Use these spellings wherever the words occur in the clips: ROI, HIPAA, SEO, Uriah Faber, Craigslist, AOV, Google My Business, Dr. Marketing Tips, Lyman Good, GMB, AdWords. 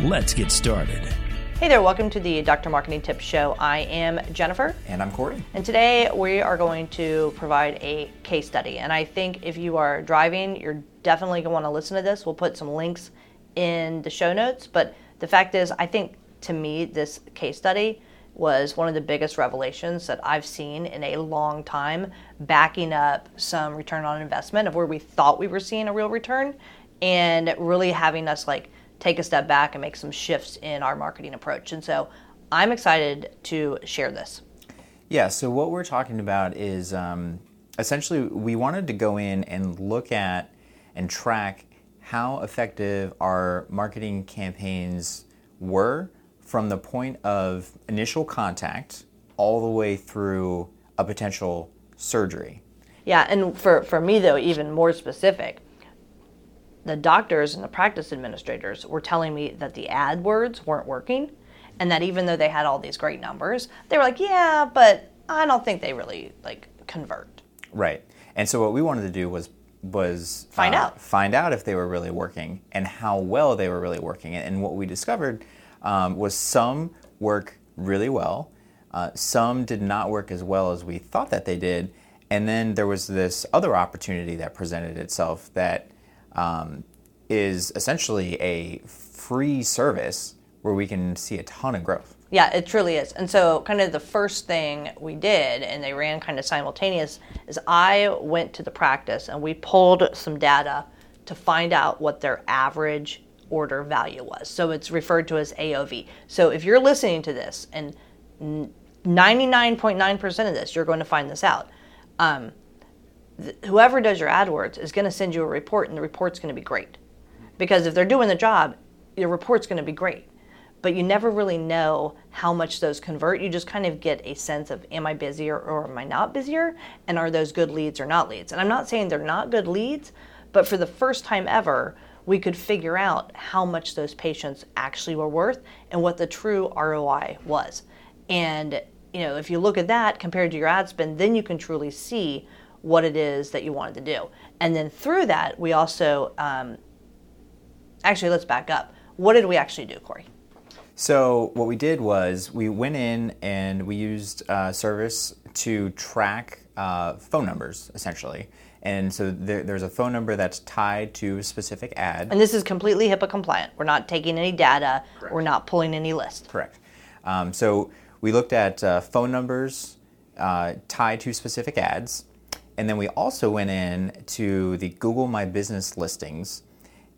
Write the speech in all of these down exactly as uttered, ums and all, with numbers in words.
Let's get started. Hey there, welcome to the Doctor Marketing Tips Show. I am Jennifer. And I'm Corey. And today we are going to provide a case study. And I think if you are driving, you're definitely going to want to listen to this. We'll put some links in the show notes. But the fact is, I think to me, this case study was one of the biggest revelations that I've seen in a long time, backing up some return on investment of where we thought we were seeing a real return and really having us like take a step back and make some shifts in our marketing approach. And so I'm excited to share this. Yeah, so what we're talking about is um, essentially we wanted to go in and look at and track how effective our marketing campaigns were from the point of initial contact all the way through a potential surgery. Yeah, and for, for me though, even more specific, the doctors and the practice administrators were telling me that the ad words weren't working and that even though they had all these great numbers, they were like, yeah, but I don't think they really like convert. Right. And so what we wanted to do was was find uh, out find out if they were really working and how well they were really working. And what we discovered um, was some work really well, uh, some did not work as well as we thought that they did, and then there was this other opportunity that presented itself that Um, is essentially a free service where we can see a ton of growth. Yeah, it truly is. And so kind of the first thing we did, and they ran kind of simultaneous, is I went to the practice and we pulled some data to find out what their average order value was. So it's referred to as A O V. So if you're listening to this, and ninety-nine point nine percent of this, you're going to find this out. Um, Whoever does your AdWords is going to send you a report, and the report's going to be great. Because if they're doing the job, your report's going to be great. But you never really know how much those convert. You just kind of get a sense of, am I busier or am I not busier? And are those good leads or not leads? And I'm not saying they're not good leads, but for the first time ever, we could figure out how much those patients actually were worth and what the true R O I was. And you know, if you look at that compared to your ad spend, then you can truly see what it is that you wanted to do. And then through that, we also, um, actually, let's back up. What did we actually do, Corey? So what we did was we went in and we used a service to track uh, phone numbers, essentially. And so there, there's a phone number that's tied to a specific ad. And this is completely HIPAA compliant. We're not taking any data. Correct. We're not pulling any list. Correct. Um, so we looked at uh, phone numbers uh, tied to specific ads. And then we also went in to the Google My Business listings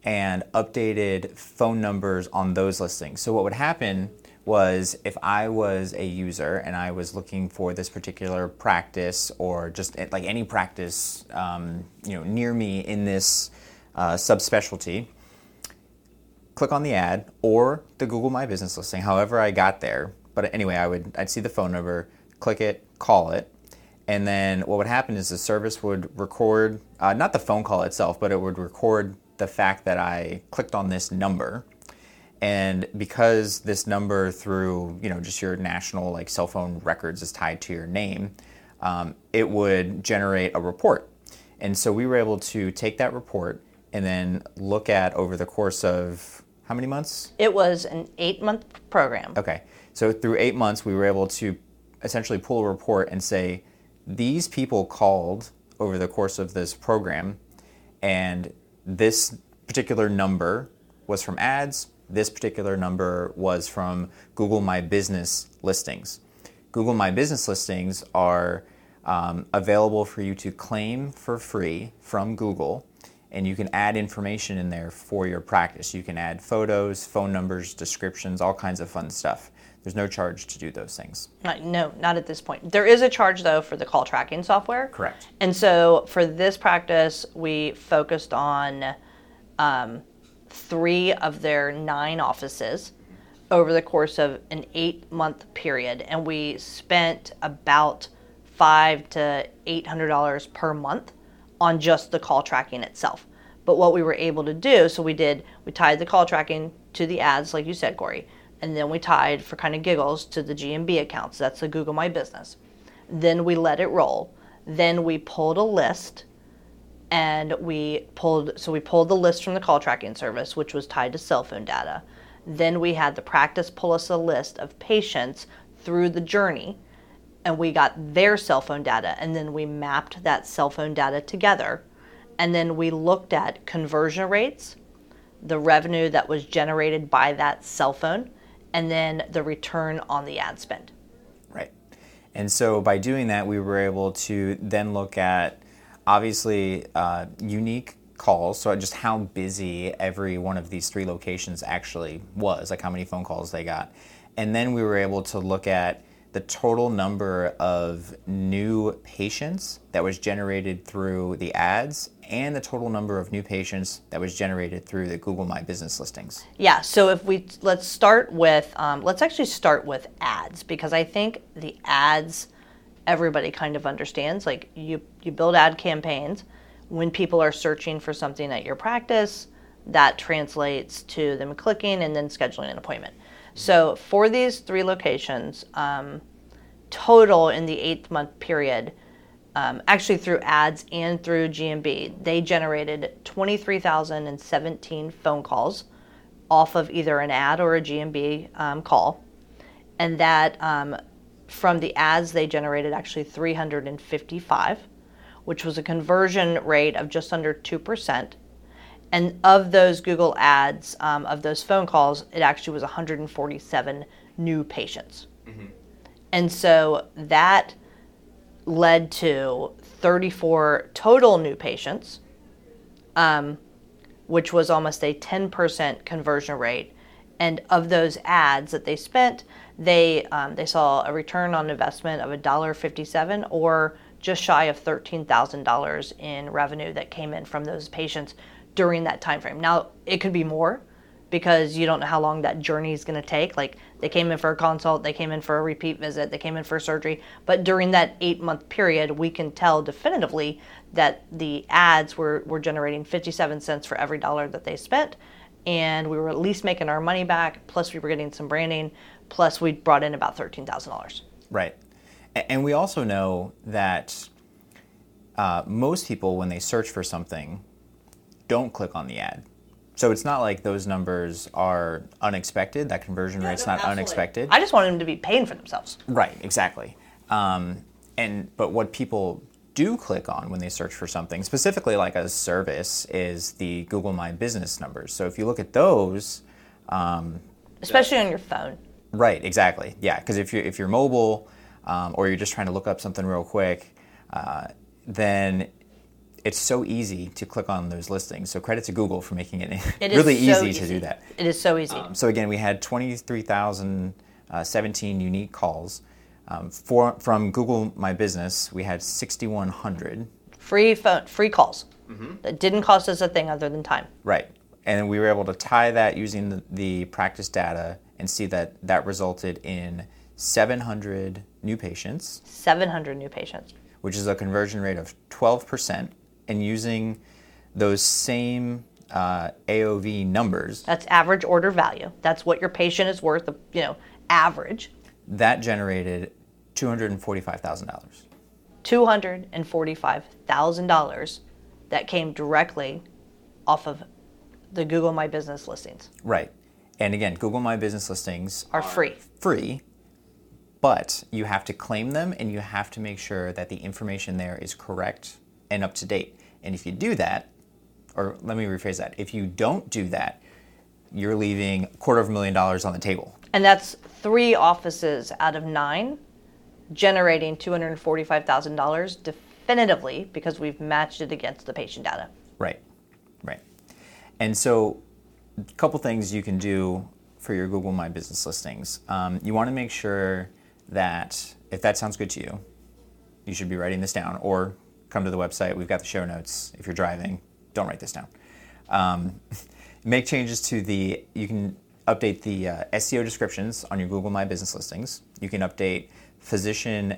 and updated phone numbers on those listings. So what would happen was if I was a user and I was looking for this particular practice or just like any practice um, you know, near me in this uh, subspecialty, click on the ad or the Google My Business listing, however I got there. But anyway, I would I'd see the phone number, click it, call it. And then what would happen is the service would record, uh, not the phone call itself, but it would record the fact that I clicked on this number. And because this number through, you know, just your national like cell phone records is tied to your name, um, it would generate a report. And so we were able to take that report and then look at over the course of how many months? It was an eight-month program. Okay. So through eight months, we were able to essentially pull a report and say, these people called over the course of this program, and this particular number was from ads, this particular number was from Google My Business listings. Google My Business listings are um, available for you to claim for free from Google, and you can add information in there for your practice. You can add photos, phone numbers, descriptions, all kinds of fun stuff. There's no charge to do those things. Not, no, not at this point. There is a charge, though, for the call tracking software. Correct. And so for this practice, we focused on um, three of their nine offices over the course of an eight-month period, and we spent about five to eight hundred dollars per month on just the call tracking itself. But what we were able to do, so we did, we tied the call tracking to the ads, like you said, Corey, and then we tied, for kind of giggles, to the G M B accounts. That's the Google My Business. Then we let it roll. Then we pulled a list, and we pulled, so we pulled the list from the call tracking service, which was tied to cell phone data. Then we had the practice pull us a list of patients through the journey, and we got their cell phone data, and then we mapped that cell phone data together. And then we looked at conversion rates, the revenue that was generated by that cell phone, and then the return on the ad spend. Right. And so by doing that, we were able to then look at, obviously, uh, unique calls, so just how busy every one of these three locations actually was, like how many phone calls they got. And then we were able to look at the total number of new patients that was generated through the ads and the total number of new patients that was generated through the Google My Business listings. Yeah, so if we, let's start with, um, let's actually start with ads, because I think the ads, everybody kind of understands, like you, you build ad campaigns. When people are searching for something at your practice, that translates to them clicking and then scheduling an appointment. So for these three locations, um, total in the eight month period, um, actually through ads and through G M B, they generated twenty-three thousand seventeen phone calls off of either an ad or a G M B um, call. And that um, from the ads, they generated actually three hundred fifty-five, which was a conversion rate of just under two percent. And of those Google ads, um, of those phone calls, it actually was one hundred forty-seven new patients. Mm-hmm. And so that led to thirty-four total new patients, um, which was almost a ten percent conversion rate. And of those ads that they spent, they um, they saw a return on investment of one dollar fifty-seven, or just shy of thirteen thousand dollars in revenue that came in from those patients during that time frame. Now, it could be more, because you don't know how long that journey is going to take. Like, they came in for a consult, they came in for a repeat visit, they came in for surgery. But during that eight-month period, we can tell definitively that the ads were, were generating fifty-seven cents for every dollar that they spent, and we were at least making our money back, plus we were getting some branding, plus we brought in about thirteen thousand dollars. Right. And we also know that uh, most people, when they search for something, don't click on the ad. So it's not like those numbers are unexpected. That conversion yeah, rate's no, not absolutely. unexpected. I just want them to be paying for themselves. Right, exactly. Um, and but what people do click on when they search for something, specifically like a service, is the Google My Business numbers. So if you look at those, um, especially on your phone. Right, exactly. Yeah, because if you're if you're mobile um, or you're just trying to look up something real quick, uh, then it's so easy to click on those listings. So credit to Google for making it, it really so easy, easy to do that. It is so easy. Um, so again, we had twenty-three thousand seventeen unique calls. Um, for, from Google My Business, we had sixty-one hundred. Free phone, free calls. Mm-hmm. That didn't cost us a thing other than time. Right. And we were able to tie that using the, the practice data and see that that resulted in seven hundred new patients. seven hundred new patients. Which is a conversion rate of twelve percent. And using those same uh, A O V numbers. That's average order value. That's what your patient is worth, of, you know, average. That generated two hundred forty-five thousand dollars. two hundred forty-five thousand dollars that came directly off of the Google My Business listings. Right. And again, Google My Business listings are free. Free. But you have to claim them, and you have to make sure that the information there is correct and up to date. And if you do that, or let me rephrase that, if you don't do that, you're leaving a quarter of a million dollars on the table. And that's three offices out of nine generating two hundred forty-five thousand dollars definitively, because we've matched it against the patient data. Right, right. And so a couple things you can do for your Google My Business listings. Um, you wanna make sure that, if that sounds good to you, you should be writing this down, or come to the website. We've got the show notes. If you're driving, don't write this down. Um, make changes to the, you can update the uh, S E O descriptions on your Google My Business listings. You can update physician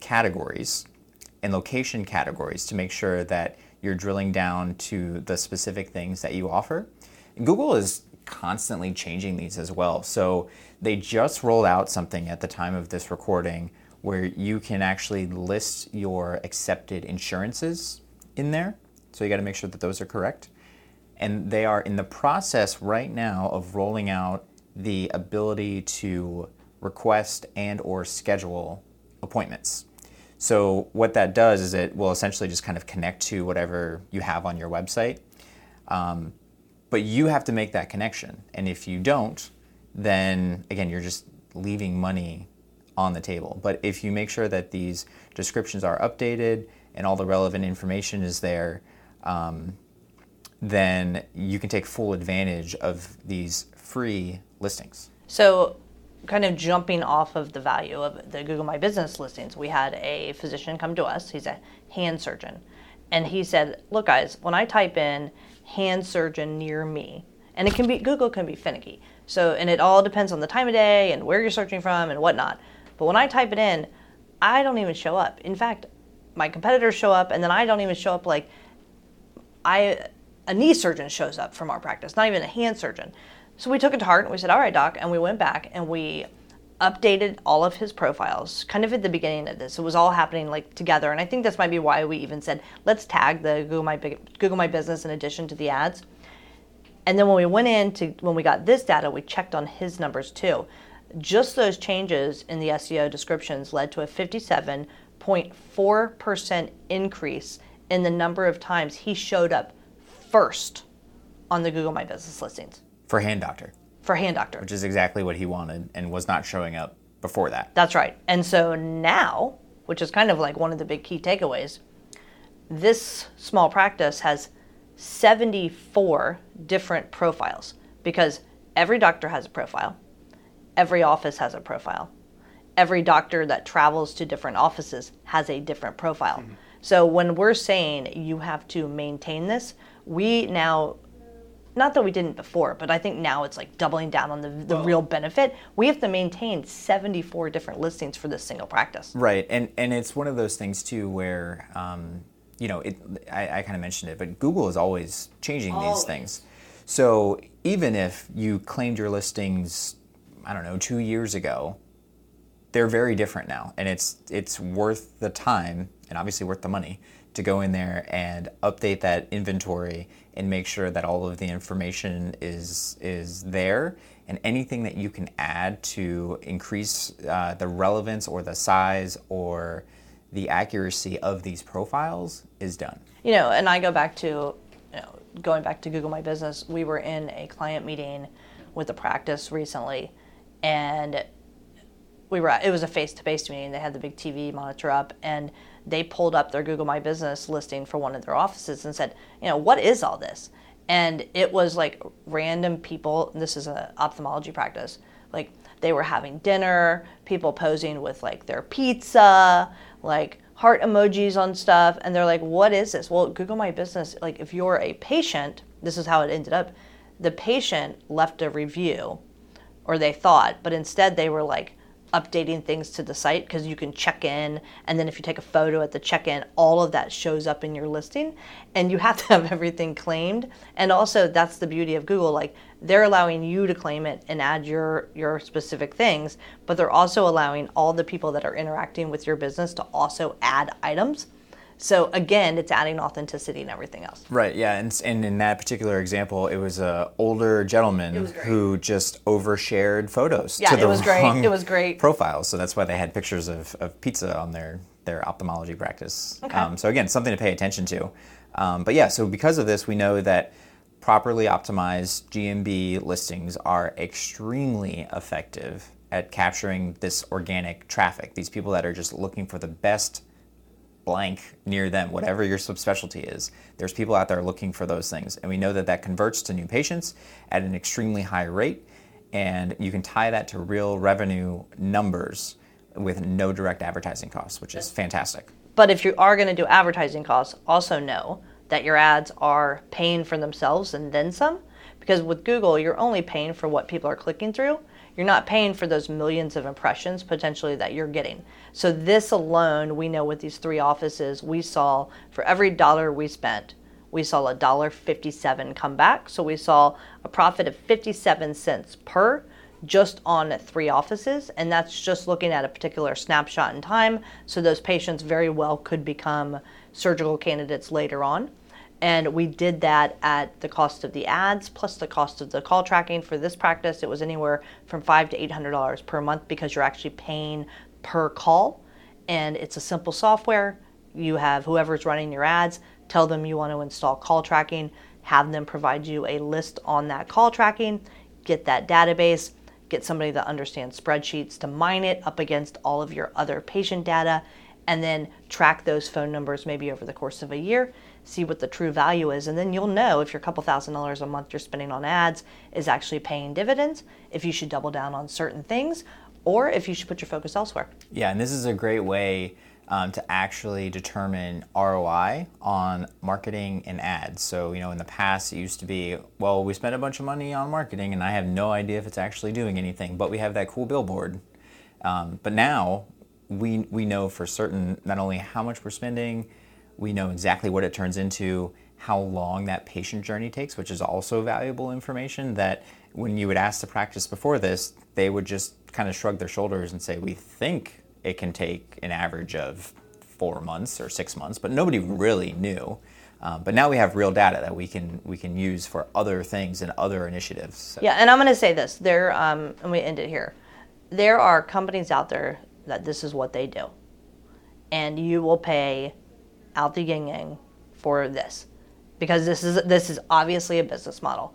categories and location categories to make sure that you're drilling down to the specific things that you offer. And Google is constantly changing these as well. So they just rolled out something at the time of this recording where you can actually list your accepted insurances in there. So you got to make sure that those are correct. And they are in the process right now of rolling out the ability to request and or schedule appointments. So what that does is it will essentially just kind of connect to whatever you have on your website. Um, but you have to make that connection. And if you don't, then again, you're just leaving money on the table. But if you make sure that these descriptions are updated and all the relevant information is there, um, then you can take full advantage of these free listings. So kind of jumping off of the value of the Google My Business listings, we had a physician come to us. He's a hand surgeon. And he said, look, guys, when I type in hand surgeon near me, and it can be, Google can be finicky. So, and it all depends on the time of day and where you're searching from and whatnot. But when I type it in, I don't even show up. In fact, my competitors show up, and then I don't even show up. Like, I... a knee surgeon shows up from our practice, not even a hand surgeon. So we took it to heart and we said, all right, doc, and we went back and we updated all of his profiles kind of at the beginning of this. It was all happening like together. And I think this might be why we even said, let's tag the Google My, Google My Business in addition to the ads. And then when we went in to, when we got this data, we checked on his numbers too. Just those changes in the S E O descriptions led to a fifty-seven point four percent increase in the number of times he showed up first on the Google My Business listings. For Hand Doctor. For Hand Doctor. Which is exactly what he wanted and was not showing up before that. That's right. And so now, which is kind of like one of the big key takeaways, this small practice has seventy-four different profiles because every doctor has a profile. Every office has a profile. Every doctor that travels to different offices has a different profile. Mm-hmm. So when we're saying you have to maintain this, we now, not that we didn't before, but I think now it's like doubling down on the, the well, real benefit. We have to maintain seventy-four different listings for this single practice. Right, and and it's one of those things too where, um, you know, it. I, I kind of mentioned it, but Google is always changing always. these things. So even if you claimed your listings, I don't know, two years ago, they're very different now, and it's it's worth the time and obviously worth the money to go in there and update that inventory and make sure that all of the information is is there, and anything that you can add to increase uh, the relevance or the size or the accuracy of these profiles is done. You know, and I go back to, you know, going back to Google My Business, we were in a client meeting with a practice recently, and we were, it was a face-to-face meeting. They had the big T V monitor up, and they pulled up their Google My Business listing for one of their offices and said, you know, what is all this? And it was like random people, this is an ophthalmology practice, like they were having dinner, people posing with like their pizza, like heart emojis on stuff. And they're like, what is this? Well, Google My Business, like if you're a patient, this is how it ended up. The patient left a review, or they thought, but instead they were like, updating things to the site because you can check in, and then if you take a photo at the check-in, all of that shows up in your listing, and you have to have everything claimed. And also that's the beauty of Google, like they're allowing you to claim it and add your your specific things, but they're also allowing all the people that are interacting with your business to also add items. So again, it's adding authenticity and everything else. Right, yeah, and, and in that particular example, it was an older gentleman who just overshared photos yeah, to the it was wrong great. It was great. profiles. So that's why they had pictures of, of pizza on their, their ophthalmology practice. Okay. Um, so again, something to pay attention to. Um, but yeah, so because of this, we know that properly optimized G M B listings are extremely effective at capturing this organic traffic, these people that are just looking for the best blank near them, whatever your subspecialty is. There's people out there looking for those things. And we know that that converts to new patients at an extremely high rate. And you can tie that to real revenue numbers with no direct advertising costs, which is fantastic. But if you are going to do advertising costs, also know that your ads are paying for themselves and then some, Because with Google, you're only paying for what people are clicking through. You're not paying for those millions of impressions potentially that you're getting. So this alone, we know with these three offices, we saw for every dollar we spent, we saw a one dollar fifty-seven come back. So we saw a profit of fifty-seven cents per just on three offices. And that's just looking at a particular snapshot in time. So those patients very well could become surgical candidates later on. And we did that at the cost of the ads plus the cost of the call tracking. For this practice, it was anywhere from five to eight hundred dollars per month, because you're actually paying per call, and it's a simple software. You have whoever's running your ads, tell them you want to install call tracking, have them provide you a list on that call tracking, get that database, get somebody that understands spreadsheets to mine it up against all of your other patient data, and then track those phone numbers maybe over the course of a year, see what the true value is, and then you'll know if your couple thousand dollars a month you're spending on ads is actually paying dividends, if you should double down on certain things, or if you should put your focus elsewhere. Yeah, and this is a great way um, to actually determine R O I on marketing and ads. So, you know, in the past it used to be, well, we spent a bunch of money on marketing and I have no idea if it's actually doing anything, but we have that cool billboard. Um, but now, we we know for certain not only how much we're spending, we know exactly what it turns into, how long that patient journey takes, which is also valuable information that when you would ask the practice before this, they would just kind of shrug their shoulders and say, we think it can take an average of four months or six months, but nobody really knew. Uh, but now we have real data that we can we can use for other things and other initiatives. So. Yeah, and I'm gonna say this, there, um, and we end it here. There are companies out there that this is what they do, and you will pay out the yin yang for this, because this is this is obviously a business model.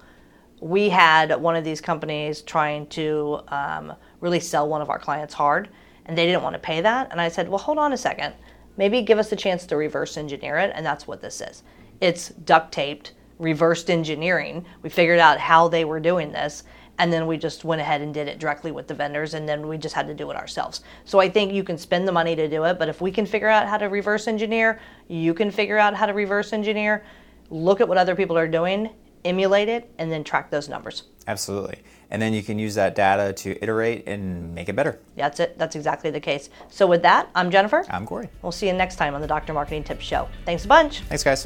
We had one of these companies trying to um, really sell one of our clients hard, and they didn't want to pay that. And I said, well, hold on a second, maybe give us a chance to reverse engineer it, and that's what this is. It's duct taped, reversed engineering. We figured out how they were doing this, and then we just went ahead and did it directly with the vendors, and then we just had to do it ourselves. So I think you can spend the money to do it, but if we can figure out how to reverse engineer, you can figure out how to reverse engineer, look at what other people are doing, emulate it, and then track those numbers. Absolutely. And then you can use that data to iterate and make it better. That's it. That's exactly the case. So with that, I'm Jennifer. I'm Corey. We'll see you next time on the Doctor Marketing Tips Show. Thanks a bunch. Thanks, guys.